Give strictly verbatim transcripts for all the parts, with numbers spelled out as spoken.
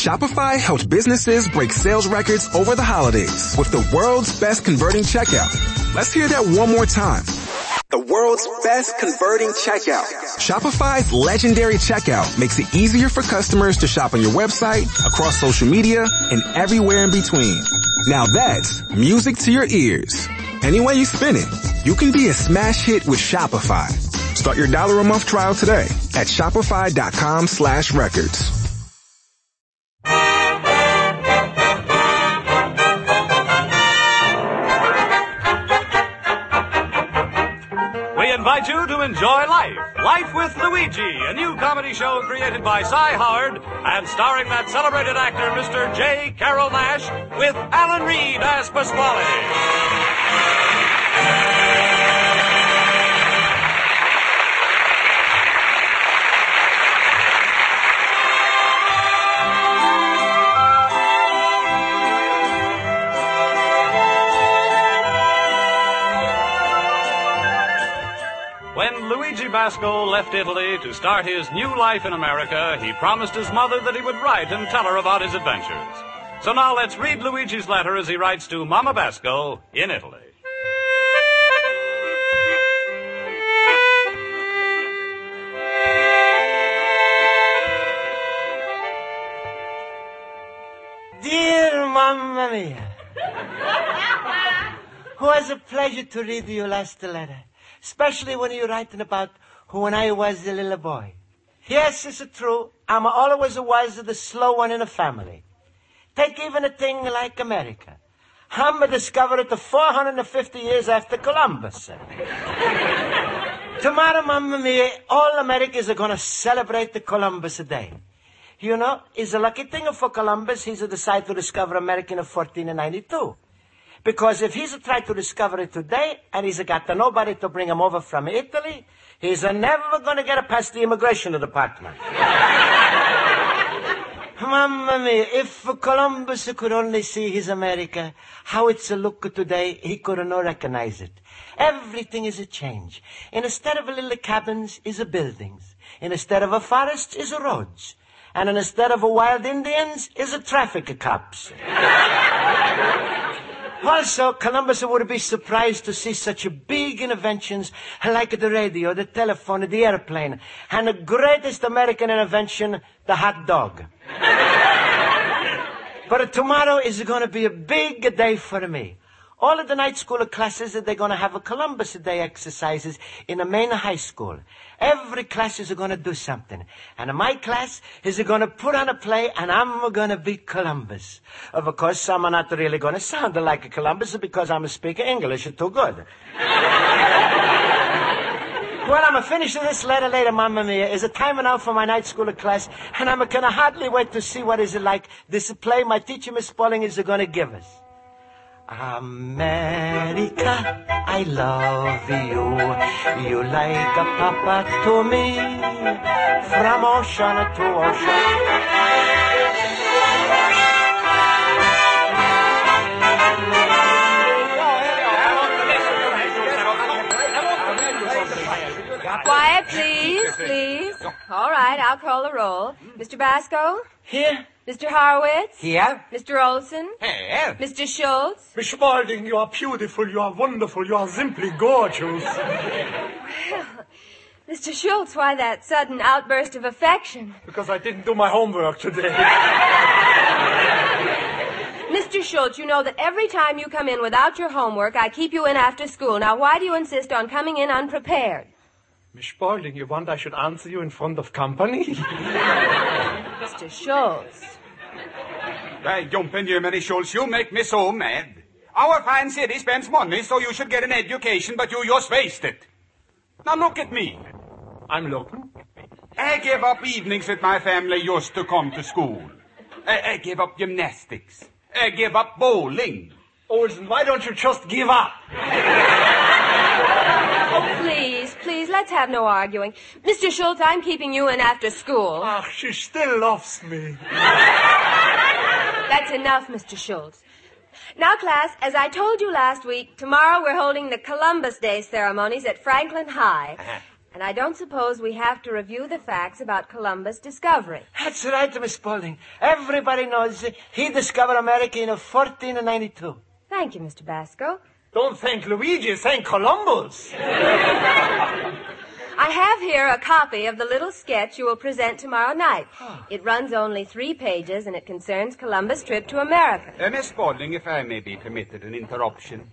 Shopify helped businesses break sales records over the holidays with the world's best converting checkout. Let's hear that one more time. The world's best converting checkout. Shopify's legendary checkout makes it easier for customers to shop on your website, across social media, and everywhere in between. Now that's music to your ears. Any way you spin it, you can be a smash hit with Shopify. Start your dollar a month trial today at shopify.com slash records. Invite you to enjoy life. Life with Luigi, a new comedy show created by Cy Howard and starring that celebrated actor, Mister J. Carrol Naish, with Alan Reed as Pasquale. When Luigi Basco left Italy to start his new life in America, he promised his mother that he would write and tell her about his adventures. So now let's read Luigi's letter as he writes to Mama Basco in Italy. Dear Mamma Mia, it was a pleasure to read your last letter. Especially when you're writing about when I was a little boy. Yes, it's true. I'm always was the slow one in the family. Take even a thing like America. Hummer discovered it four hundred fifty years after Columbus. Tomorrow, Mamma Mia, all Americans are going to celebrate the Columbus Day. You know, it's a lucky thing for Columbus. He's decided to discover America in fourteen ninety-two. Because if he's tried to discover it today, and he's got nobody to bring him over from Italy, he's never going to get it past the immigration department. Mamma mia, if Columbus could only see his America, how it's look today, he could not recognize it. Everything is a change. And instead of little cabins, is buildings. And instead of a forest, is roads. And instead of wild Indians, is a traffic cops. Also, Columbus would be surprised to see such big inventions like the radio, the telephone, the airplane, and the greatest American invention, the hot dog. But tomorrow is going to be a big day for me. All of the night school classes, they're going to have a Columbus Day exercises in the main high school. Every class is going to do something. And my class is going to put on a play, and I'm going to be Columbus. Of course, some are not really going to sound like Columbus because I'm speaking English too good. Well, I'm finishing this letter later, Mamma Mia. It's a time now for my night school class, and I'm going to hardly wait to see what is it like this play my teacher, Miss Spaulding, is going to give us. America, I love you. You like a papa to me, from ocean to ocean. Quiet, please, please. All right, I'll call the roll. Mister Basco? Here. Mister Horowitz? Here. Mister Olson? Here. Mister Schultz? Miss Spaulding, you are beautiful, you are wonderful, you are simply gorgeous. Well, Mister Schultz, why that sudden outburst of affection? Because I didn't do my homework today. Mister Schultz, you know that every time you come in without your homework, I keep you in after school. Now, why do you insist on coming in unprepared? Miss Spaulding, you want I should answer you in front of company? Mister Schultz. I don't bend you, Mary Schultz. You make me so mad. Our fine city spends money, so you should get an education, but you just waste it. Now look at me. I'm looking. I give up evenings with my family just to come to school. I, I gave up gymnastics. I gave up bowling. Olsen, why don't you just give up? Oh, please, please, let's have no arguing. Mister Schultz, I'm keeping you in after school. Ah, oh, she still loves me. That's enough, Mister Schultz. Now, class, as I told you last week, tomorrow we're holding the Columbus Day ceremonies at Franklin High. Uh-huh. And I don't suppose we have to review the facts about Columbus' discovery. That's right, Miss Spaulding. Everybody knows he discovered America in fourteen ninety-two. Thank you, Mister Basco. Don't thank Luigi, thank Columbus. I have here a copy of the little sketch you will present tomorrow night. It runs only three pages, and it concerns Columbus' trip to America. Uh, Miss Spaulding, if I may be permitted an interruption.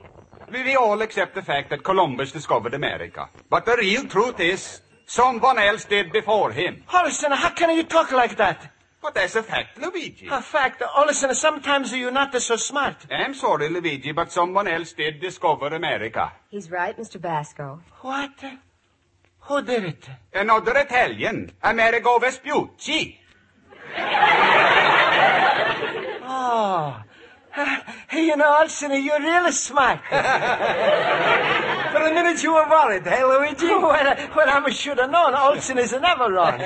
We all accept the fact that Columbus discovered America. But the real truth is, someone else did before him. Olsen, how can you talk like that? But that's a fact, Luigi. A fact? Olsen, sometimes you're not so smart. I'm sorry, Luigi, but someone else did discover America. He's right, Mister Basco. What? Who did it? Another Italian, Amerigo Vespucci. Oh... Uh, you know, Olsen, you're really smart. For a minute you were worried, eh, Luigi? Well, uh, well I should have known. Olsen is never wrong.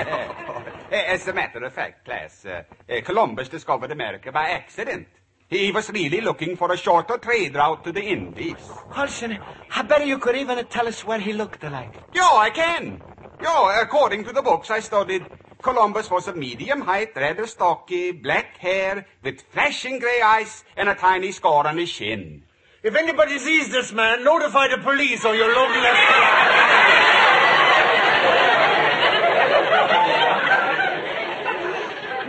As a matter of fact, class, uh, uh, Columbus discovered America by accident. He was really looking for a shorter trade route to the Indies. Olsen, I bet you could even tell us what he looked like. Yo, I can. Yo, according to the books I studied... Columbus was of medium height, rather stocky, black hair, with flashing gray eyes, and a tiny scar on his shin. If anybody sees this man, notify the police or your local F B I.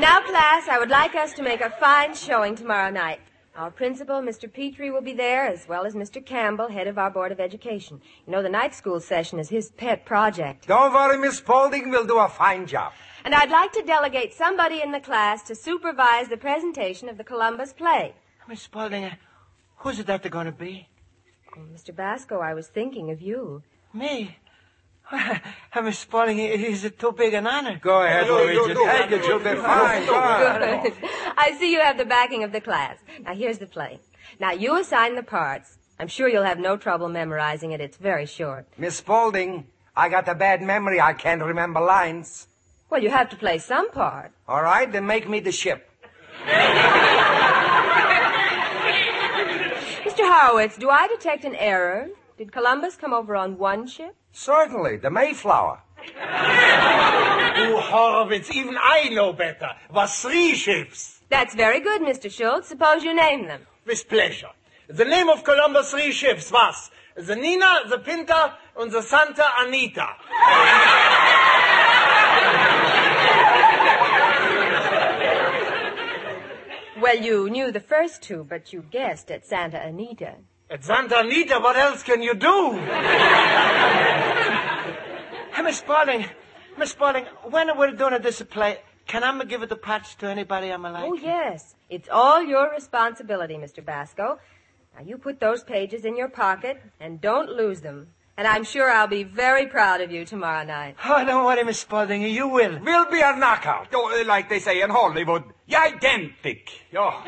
Now, class, I would like us to make a fine showing tomorrow night. Our principal, Mister Petrie, will be there, as well as Mister Campbell, head of our Board of Education. You know, the night school session is his pet project. Don't worry, Miss Spaulding, we'll do a fine job. And I'd like to delegate somebody in the class to supervise the presentation of the Columbus play. Miss Spaulding, who's that going to be? Oh, Mister Basco, I was thinking of you. Me? Well, Miss Spaulding, is it too big an honor? Go ahead, no, Luigi. No, no, Take no, it, you'll be fine. Good. I see you have the backing of the class. Now, here's the play. Now, you assign the parts. I'm sure you'll have no trouble memorizing it. It's very short. Miss Spaulding, I got a bad memory. I can't remember lines. Well, you have to play some part. All right, then make me the ship. Mister Horowitz, do I detect an error? Did Columbus come over on one ship? Certainly, the Mayflower. Oh, Horowitz, even I know better. Was three ships. That's very good, Mister Schultz. Suppose you name them. With pleasure. The name of Columbus' three ships was the Nina, the Pinta, and the Santa Anita. Well, you knew the first two, but you guessed at Santa Anita. At Santa Anita, what else can you do? Hey, Miss Spaulding, Miss Spaulding, when we're doing a display, can I give the patch to anybody I'm like? Oh, yes. It's all your responsibility, Mister Basco. Now, you put those pages in your pocket and don't lose them. And I'm sure I'll be very proud of you tomorrow night. Oh, don't worry, Miss Spaulding. You will. We'll be a knockout. Oh, like they say in Hollywood, gigantic. Oh,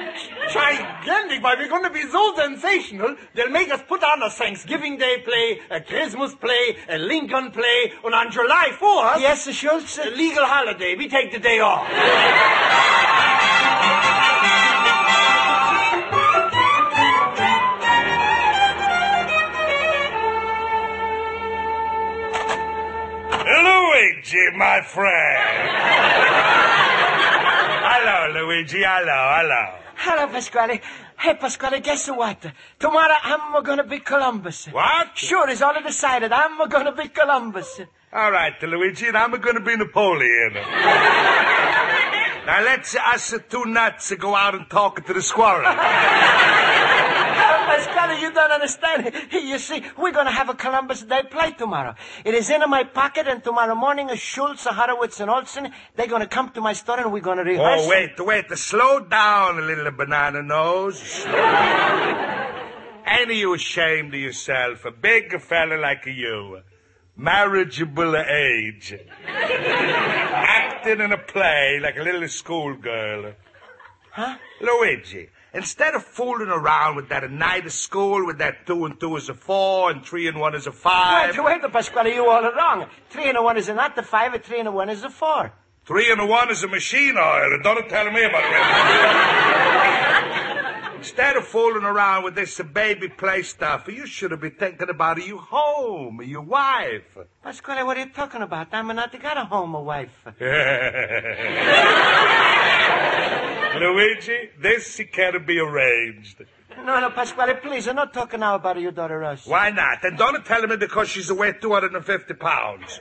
gigantic? Why, we're going to be so sensational, they'll make us put on a Thanksgiving Day play, a Christmas play, a Lincoln play, and on July fourth... Yes, Sir Schultz? A legal holiday. We take the day off. Luigi, my friend. Hello, Luigi. Hello, hello. Hello, Pasquale. Hey, Pasquale, guess what? Tomorrow I'm going to be Columbus. What? Sure, it's already decided. I'm going to be Columbus. All right, Luigi, and I'm going to be Napoleon. Now, let's us two nuts go out and talk to the squirrel. Pasquale, you don't understand. You see, we're going to have a Columbus Day play tomorrow. It is in my pocket, and tomorrow morning, Schultz, Horowitz, and Olsen, they're going to come to my store, and we're going to rehearse. Oh, wait, wait. Slow down, little banana nose. Slow down. Ain't you ashamed of yourself? A big fella like you. Marriageable age. Acting in a play like a little schoolgirl. Huh? Luigi, instead of fooling around with that a night of school, with that two and two is a four and three and one is a five... Wait, wait, Pasquale, you all are wrong. Three and a one is a not a five, and three and a one is a four. Three and a one is a machine oil. Don't tell me about it. Instead of fooling around with this baby play stuff, you should have been thinking about your home, your wife. Pasquale, what are you talking about? I'm not got a home, a wife. Luigi, this can be arranged. No, no, Pasquale, please, I'm not talking now about your daughter Rosa. Why not? And don't tell me because she's away two hundred fifty pounds.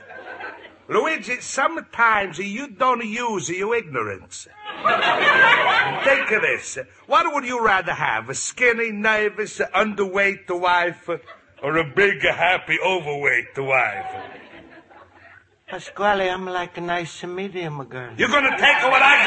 Luigi, sometimes you don't use your ignorance. Think of this. What would you rather have, a skinny, nervous, underweight wife or a big, happy, overweight wife? Pasquale, I'm like a nice medium girl. You're going to take what I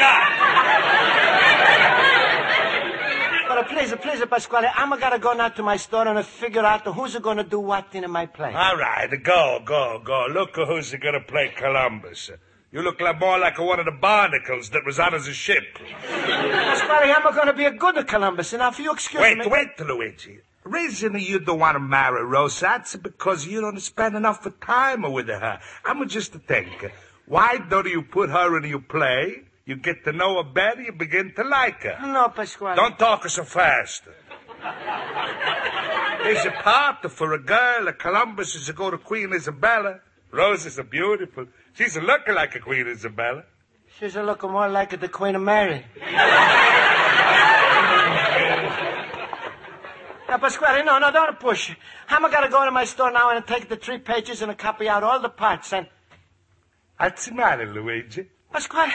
got. But please, please, Pasquale, I'm going to go now to my store and figure out who's going to do what in my play. All right, go, go, go. Look who's going to play Columbus. You look like more like one of the barnacles that was on as a ship. Pasquale, I'm going to be a good Columbus. Now, if you excuse wait, me... Wait, wait, Luigi. The reason you don't want to marry Rosa, that's because you don't spend enough time with her. I'm just to think, why don't you put her in your play, you get to know her better, you begin to like her. No, Pasquale. Don't talk so fast. There's a part for a girl, a Columbus is to go to Queen Isabella. Rosa's a beautiful. She's looking like a Queen Isabella. She's looking more like the Queen of Mary. Now, Pasquale, no, no, don't push. I'm going to go to my store now and take the three pages and copy out all the parts and... What's the matter, Luigi? Pasquale,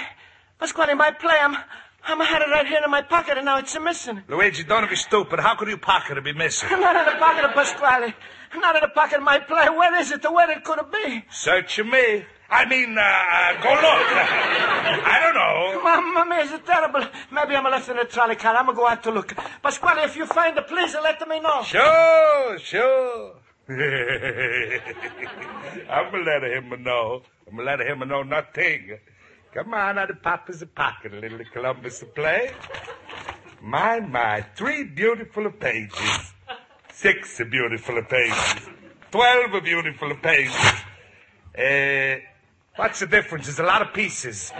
Pasquale, my play, I'm, I'm had it right here in my pocket and now it's missing. Luigi, don't be stupid. How could your pocket be missing? Not in the pocket of Pasquale. Not in the pocket of my play. Where is it? Where it could it be? Search me. I mean, uh, go look. I don't know. Mamma mia, is it terrible? Maybe I'm left in a trolley car. I'm going to go out to look. Pasquale, if you find it, please let me know. Sure, sure. I'm going to let him know. I'm going to let him know nothing. Come on, out of Papa's pocket, little Columbus to play. My, my, three beautiful pages. Six beautiful pages. Twelve beautiful pages. Uh... What's the difference? There's a lot of pieces.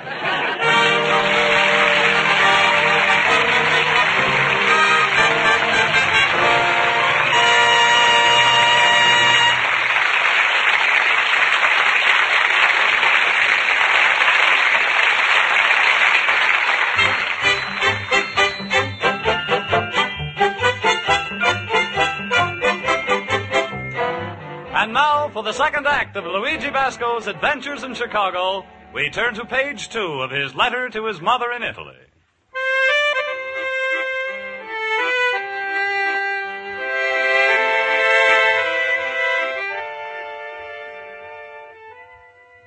And now, for the second act of Luigi Basco's Adventures in Chicago, we turn to page two of his letter to his mother in Italy.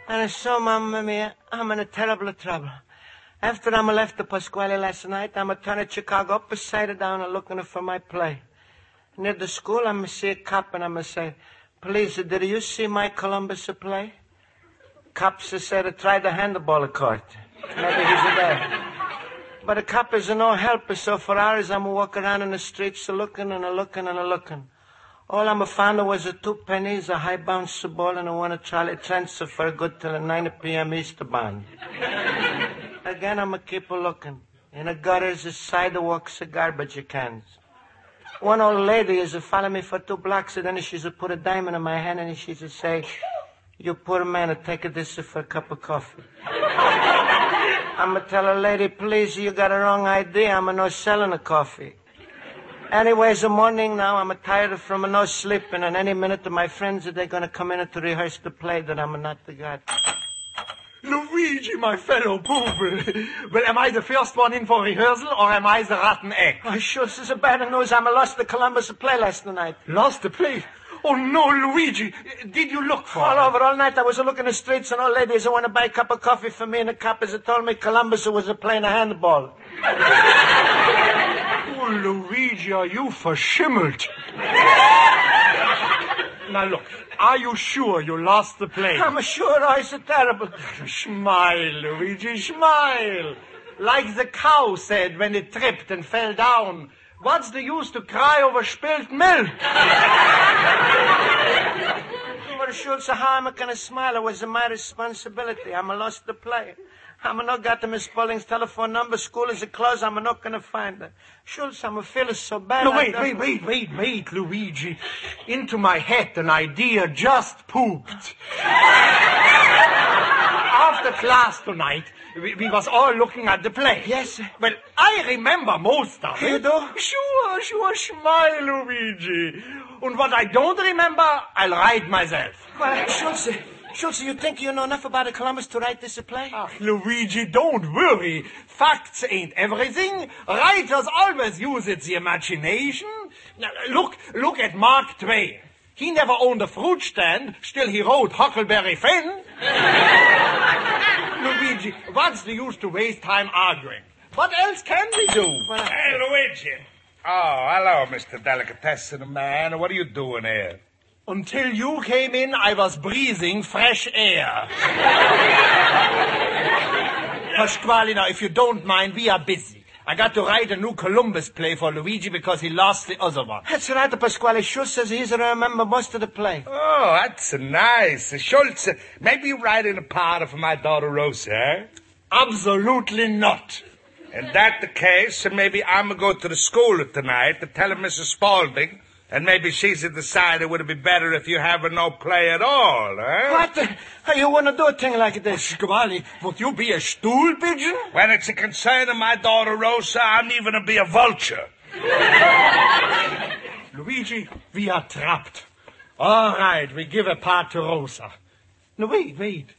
And so, Mamma Mia, I'm in a terrible trouble. After I left the Pasquale last night, I'm turning Chicago upside down and looking for my play. Near the school, I'm see a cop and I'm say... Please, did you see my Columbus play? Cops said, try the handball court. Maybe he's there. But the cop is no help, so for hours I'm walking around in the streets looking and looking and looking. All I found was a two pennies, a high bounce ball, and a one trolley transfer good till nine p.m. Eastbound. Again, I'm keep looking. In the gutters, the sidewalks, the garbage cans. One old lady is following me for two blocks, and then she's put a diamond in my hand, and she's say, you poor man, take this for a cup of coffee. I'm going to tell her, lady, please, you got a wrong idea. I'm not selling a coffee. Anyways, the morning now, I'm tired from no sleeping, and any minute my friends, they're going to come in to rehearse the play that I'm not the god. Luigi, my fellow pupil. Well, am I the first one in for rehearsal, or am I the rotten egg? Oh, sure, this is a bad news. I lost the Columbus play last night. Lost the play? Oh, no, Luigi. Did you look for All him? over, all night I was looking in the streets, and all ladies want to buy a cup of coffee for me, and the coppers told me Columbus was playing a handball. Oh, Luigi, are you verschimmelt? Now, look, are you sure you lost the play? I'm sure, oh, it's terrible. Smile, Luigi, smile. Like the cow said when it tripped and fell down, what's the use to cry over spilt milk? Well, Schultz, how am I going to smile? It was my responsibility. I'm a lost the play. I'm not got the Miss Spaulding's telephone number. School is closed. I'm not going to find her. Schultz, I'm feeling so bad. No, wait, wait, wait, wait, wait, Luigi. Into my head, an idea just pooped. After class tonight, we, we was all looking at the play. Yes. Well, I remember most of it. You do? Sure, sure, smile, Luigi. And what I don't remember, I'll write myself. Well, Schultz... Schultz, you think you know enough about the Columbus to write this play? Ah, Luigi, don't worry. Facts ain't everything. Writers always use it, the imagination. Now, look, look at Mark Twain. He never owned a fruit stand, still he wrote Huckleberry Finn. Luigi, what's the use to waste time arguing? What else can we do? Well, hey, Luigi. Oh, hello, Mister Delicatessen man. What are you doing here? Until you came in, I was breathing fresh air. Pasquale, now, if you don't mind, we are busy. I got to write a new Columbus play for Luigi because he lost the other one. That's right, Pasquale. Schultz says he's going to remember most of the play. Oh, that's nice. Schultz, maybe you write in a part for my daughter Rosa, eh? Absolutely not. In that the case, maybe I'm going to go to the school tonight to tell Missus Spaulding... And maybe she's decided it would be better if you have no play at all, eh? What? How you want to do a thing like this? Pasquale, would you be a stool pigeon? When it's a concern of my daughter Rosa, I'm even to be a vulture. Luigi, we are trapped. All right, we give a part to Rosa. No, wait, wait.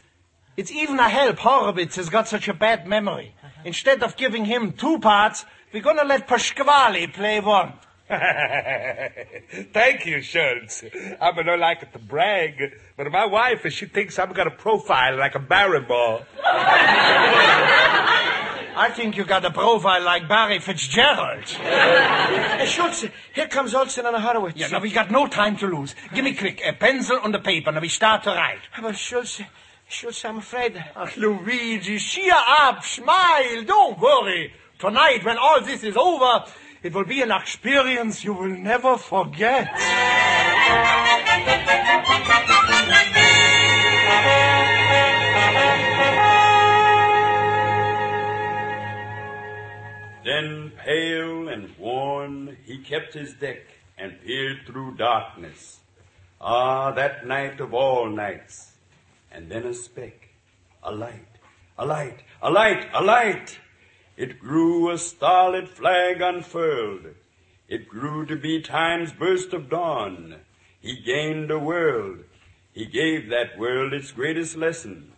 It's even a help Horowitz has got such a bad memory. Instead of giving him two parts, we're going to let Pasquale play one. Thank you, Schultz. I don't like it to brag, but my wife, she thinks I've got a profile like a Barrymore. I think you got a profile like Barry Fitzgerald. Hey, Schultz, here comes Olsen and Horowitz. Yeah, now we got no time to lose. Give me quick a pencil and a paper, now we start to write. But Schultz, Schultz, I'm afraid. Oh, Luigi, cheer up, smile, don't worry. Tonight, when all this is over... It will be an experience you will never forget. Then, pale and worn, he kept his deck and peered through darkness. Ah, that night of all nights. And then a speck, a light, a light, a light, a light. It grew a starlit flag unfurled. It grew to be time's burst of dawn. He gained a world. He gave that world its greatest lesson.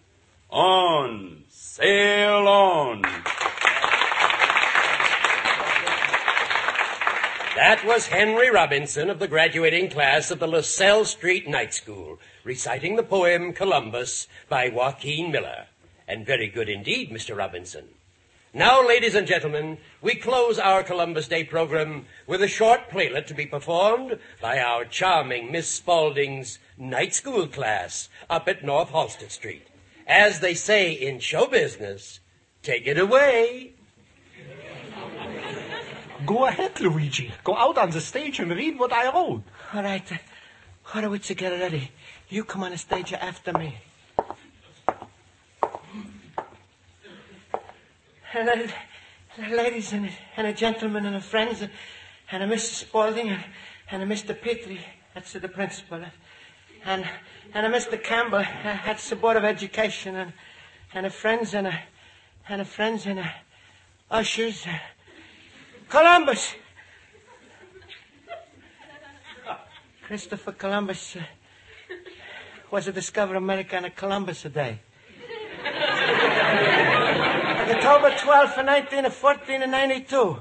On, sail on. That was Henry Robinson of the graduating class of the LaSalle Street Night School, reciting the poem Columbus by Joaquin Miller. And very good indeed, Mister Robinson. Now, ladies and gentlemen, we close our Columbus Day program with a short playlet to be performed by our charming Miss Spaulding's night school class up at North Halsted Street. As they say in show business, take it away. Go ahead, Luigi. Go out on the stage and read what I wrote. All right. Horowitz, get ready. You come on the stage after me. Ladies and, and a gentleman and a friends and, and a Missus Spaulding and, and a Mister Petrie, that's the principal, and and a Mister Campbell, that's the Board of Education, and and a friends and a and a friends and a ushers. Columbus, Christopher Columbus uh, was a discoverer of America on a Columbus Day. October twelfth, nineteen fourteen ninety-two.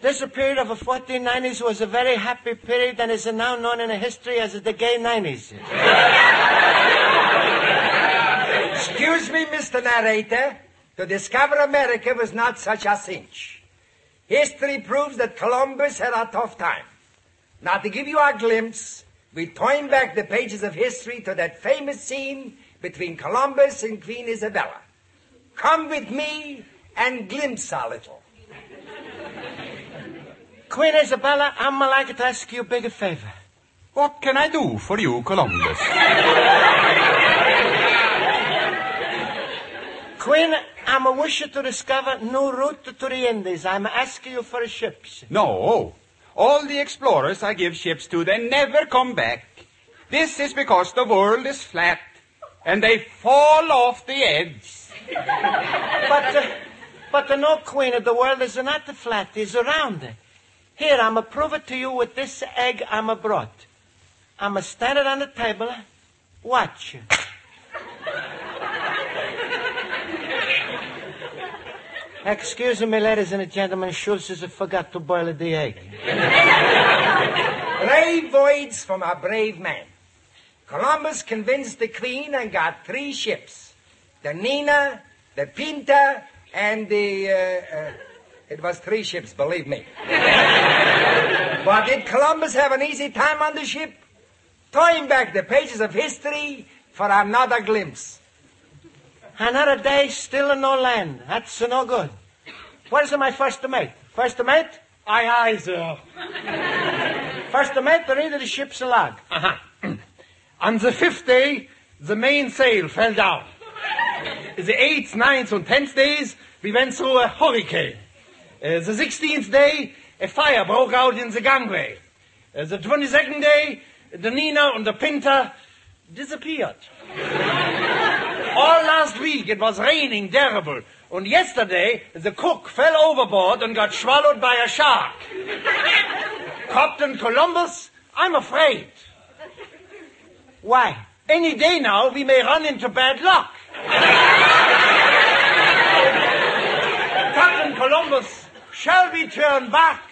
This period of the fourteen nineties was a very happy period and is now known in history as the gay nineties. Excuse me, Mister Narrator. To discover America was not such a cinch. History proves that Columbus had a tough time. Now, to give you a glimpse, we turn back the pages of history to that famous scene between Columbus and Queen Isabella. Come with me and Glimsolid. Queen Isabella, I'm like to ask you a big favor. What can I do for you, Columbus? Queen, I'm a wish to discover new route to the Indies. I'm asking you for ships. No. All the explorers I give ships to, they never come back. This is because the world is flat, and they fall off the edge. But, uh, but uh, no, Queen, the world is not flat. It's round. Here, I'm a prove it to you with this egg I'm a brought. I'm a stand it on the table. Watch. Excuse me, ladies and gentlemen, Schultz has forgot to boil the egg. Brave voyage from a brave man. Columbus convinced the Queen and got three ships. The Nina, the Pinta, and the... Uh, uh, it was three ships, believe me. But did Columbus have an easy time on the ship? Turn back the pages of history for another glimpse. Another day, still no land. That's no good. Where's my first mate? First mate? Aye, aye, sir. First mate, read the ship's log. Uh-huh. On the fifth day, the mainsail fell down. The eighth, ninth, and tenth days, we went through a hurricane. Uh, the sixteenth day, a fire broke out in the gangway. Uh, the twenty-second day, the Nina and the Pinta disappeared. All last week it was raining terrible, and yesterday the cook fell overboard and got swallowed by a shark. Captain Columbus, I'm afraid. Why? Any day now we may run into bad luck. Captain Columbus, shall we turn back?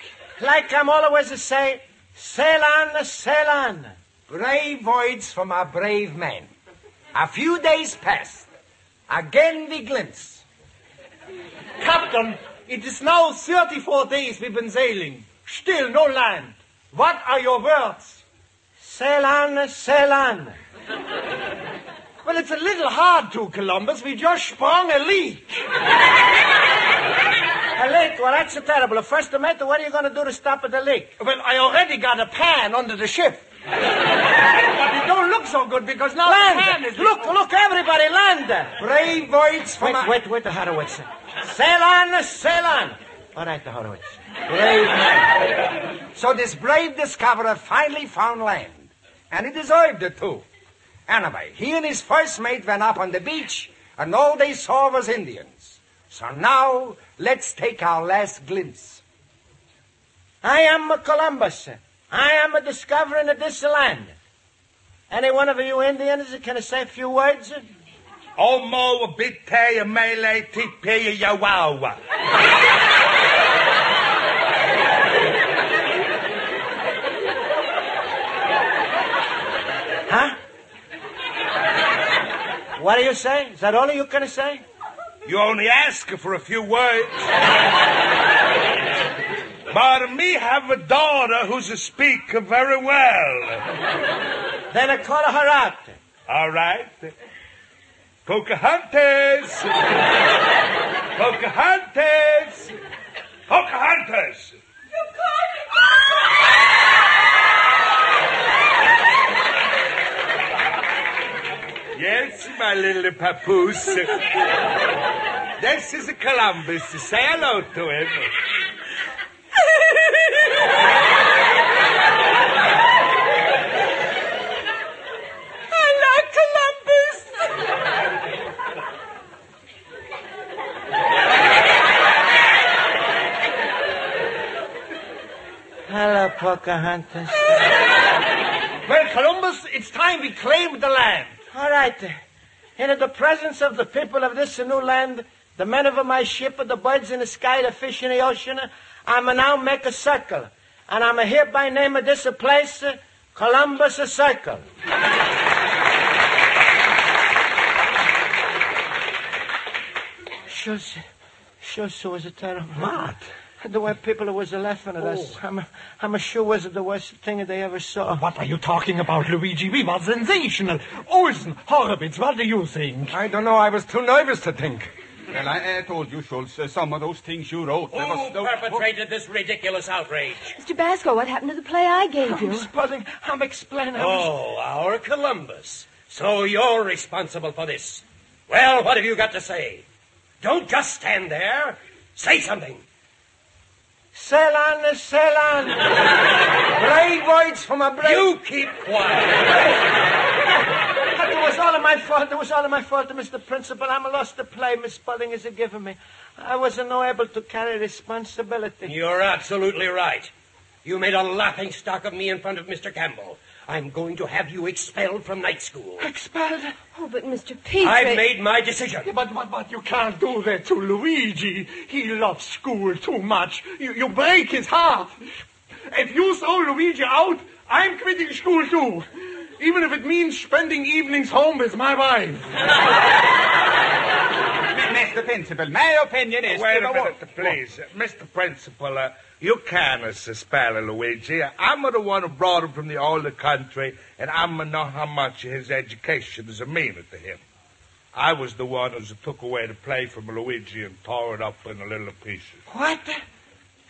Like I'm always say, sail on, sail on. Brave voyage from a brave man. A few days passed. Again we glimpse. Captain, it is now thirty-four days we've been sailing. Still no land. What are your words? Sail on, sail on. Well, it's a little hard to, Columbus. We just sprung a leak. A leak? Well, that's terrible. First, mate, what are you going to do to stop the leak? Well, I already got a pan under the ship. But it don't look so good because now land. The pan is... Look, look, everybody, land. Brave voids from... Wait, a... wait, wait, Horowitz. Sail on, sail on. All right, Horowitz. Brave man. So this brave discoverer finally found land. And he deserved it, too. Anyway, he and his first mate went up on the beach, and all they saw was Indians. So now, let's take our last glimpse. I am Columbus. I am a discoverer of this land. Any one of you Indians can say a few words? Omo, Bite, Mele, Tipi, Yawawa. Huh? What do you say? Is that all you can say? You only ask for a few words. But me have a daughter who's a speaker very well. Then I call her out. All right. Pocahontas. Pocahontas. Pocahontas. You call me. Yes, my little papoose. This is a Columbus. Say hello to him. I like Columbus. Hello, Pocahontas. Well, Columbus, it's time we claimed the land. All right. In the presence of the people of this new land, the men of my ship, the birds in the sky, the fish in the ocean, I'm now make a circle. And I'm hereby name of this place Columbus Circle. Schultz, Schultz was a terrible. What? The way people was laughing at oh. us. I'm, I'm sure was the worst thing they ever saw. What are you talking about, Luigi? We were sensational. Olsen, Horowitz, what do you think? I don't know. I was too nervous to think. Well, I, I told you, Schultz, uh, some of those things you wrote... Who was, no, perpetrated oh. this ridiculous outrage? Mister Basco, what happened to the play I gave oh, you? Miss Spaulding, I'm explaining... I was... Oh, our Columbus. So you're responsible for this. Well, what have you got to say? Don't just stand there. Say something. Sail on, sail on. Brave words from a brave... You keep quiet. It was all of my fault. It was all of my fault, Mister Principal. I'm a loss to play. Miss Spaulding has given me. I was unable to carry responsibility. You're absolutely right. You made a laughing stock of me in front of Mister Campbell. I'm going to have you expelled from night school. Expelled? Oh, but Mister Petrie... I've made my decision. Yeah, but, but but you can't do that to Luigi. He loves school too much. You, you break his heart. If you throw Luigi out, I'm quitting school too. Even if it means spending evenings home with my wife. Mister Principal, my opinion is... Wait a minute, please. What? Mister Principal, uh, you can't expel Luigi. I'm the one who brought him from the older country, and I know how much his education is a meaning to him. I was the one who took away the play from Luigi and tore it up in a little pieces. What?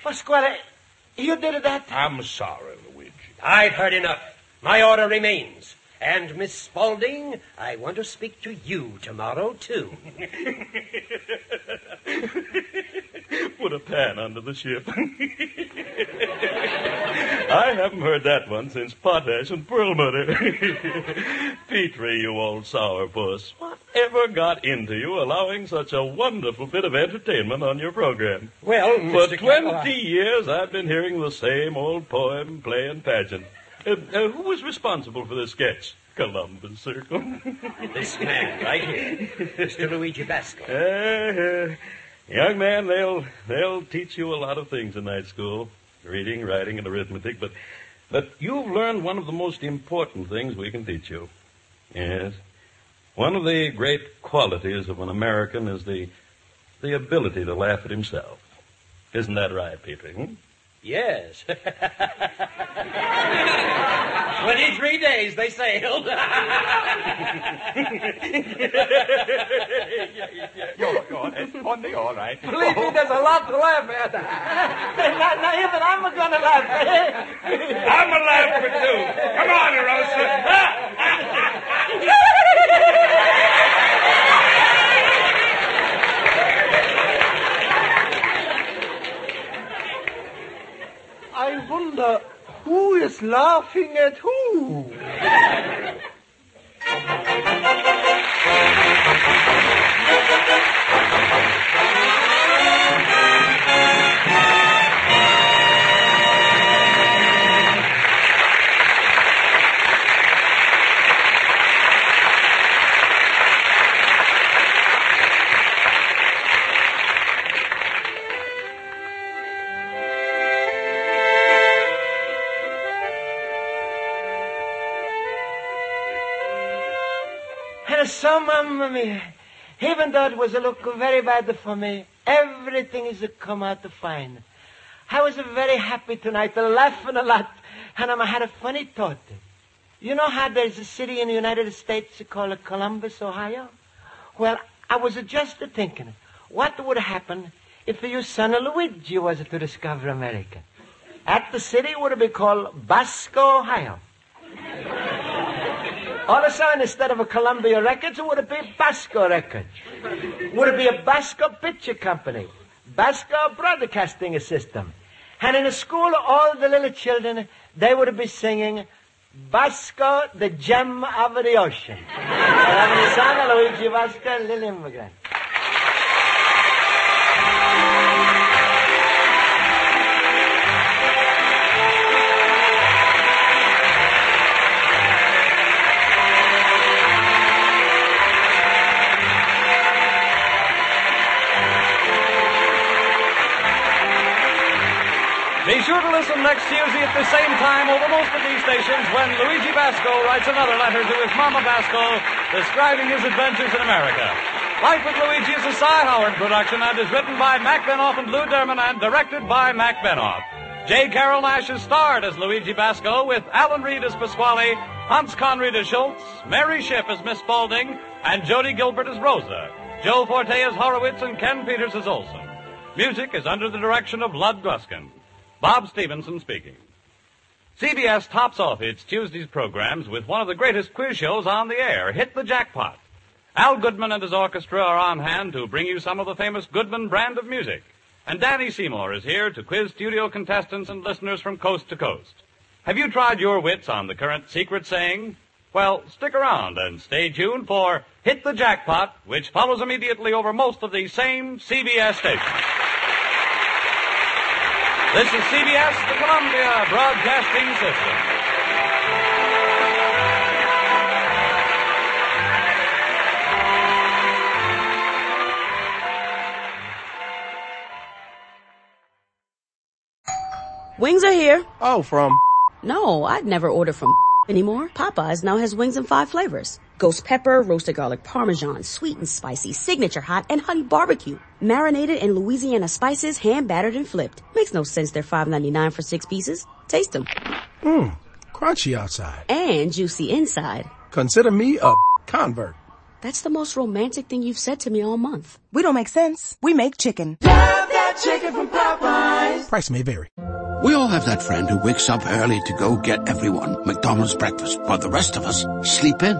Pasquale, you did that? I'm sorry, Luigi. I've heard enough. My order remains. And, Miss Spaulding, I want to speak to you tomorrow, too. Put a pan under the ship. I haven't heard that one since Potash and Perlmutter. Petrie, you old sourpuss. Whatever got into you allowing such a wonderful bit of entertainment on your program? Well, Mister For twenty Cal- years, I've been hearing the same old poem, play, and pageant. Uh, uh, who was responsible for this sketch? Columbus Circle. This man right here, Mister Luigi Basco. Uh, uh, young man, they'll they'll teach you a lot of things in night school, reading, writing, and arithmetic. But but you've learned one of the most important things we can teach you. Yes, one of the great qualities of an American is the the ability to laugh at himself. Isn't that right, Peter? Hmm? Yes. Twenty-three days they sailed. You're going, it's funny, all right. Believe me, there's a lot to laugh at. Not, not even I'm going to laugh at. I'm a laugher, too. Come on, Rosa. I wonder who is laughing at who. So, Mamma Mia, even though it was a look very bad for me, everything is come out fine. I was very happy tonight, laughing a lot, and I had a funny thought. You know how there's a city in the United States called Columbus, Ohio? Well, I was just thinking, what would happen if your son Luigi was to discover America? At the city would be called Basco, Ohio. All of a sudden, instead of a Columbia Records, it would be Basco Records. Would it be a Basco Picture Company, Basco Broadcasting System. And in the school, all the little children, they would be singing, Basco, the Gem of the Ocean. And the son of Luigi Basco, little immigrant. Be sure to listen next Tuesday at the same time over most of these stations when Luigi Basco writes another letter to his Mama Basco describing his adventures in America. Life with Luigi is a Cy Howard production and is written by Mac Benoff and Lou Derman and directed by Mac Benoff. J. Carrol Naish is starred as Luigi Basco with Alan Reed as Pasquale, Hans Conried as Schultz, Mary Schiff as Miss Spaulding, and Jody Gilbert as Rosa. Joe Forte as Horowitz and Ken Peters as Olson. Music is under the direction of Ludd Gluskin. Bob Stevenson speaking. C B S tops off its Tuesday's programs with one of the greatest quiz shows on the air, Hit the Jackpot. Al Goodman and his orchestra are on hand to bring you some of the famous Goodman brand of music. And Danny Seymour is here to quiz studio contestants and listeners from coast to coast. Have you tried your wits on the current secret saying? Well, stick around and stay tuned for Hit the Jackpot, which follows immediately over most of these same C B S stations. This is C B S, the Columbia Broadcasting System. Wings are here. Oh, from? No, I'd never order from anymore. Popeyes now has wings in five flavors. Ghost pepper, roasted garlic parmesan, sweet and spicy, signature hot, and honey barbecue. Marinated in Louisiana spices, hand battered and flipped. Makes no sense they're five ninety-nine for six pieces. Taste them. Mmm, crunchy outside. And juicy inside. Consider me a convert. That's the most romantic thing you've said to me all month. We don't make sense. We make chicken. Love that chicken from Popeyes. Price may vary. We all have that friend who wakes up early to go get everyone McDonald's breakfast, while the rest of us sleep in.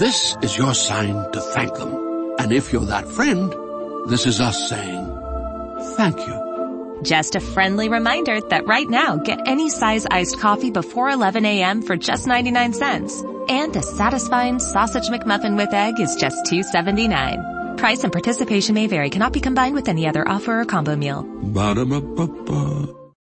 This is your sign to thank them. And if you're that friend, this is us saying thank you. Just a friendly reminder that right now, get any size iced coffee before eleven a.m. for just ninety-nine cents. And a satisfying sausage McMuffin with egg is just two dollars and seventy-nine cents. Price and participation may vary. Cannot be combined with any other offer or combo meal. Ba-da-ba-ba-ba.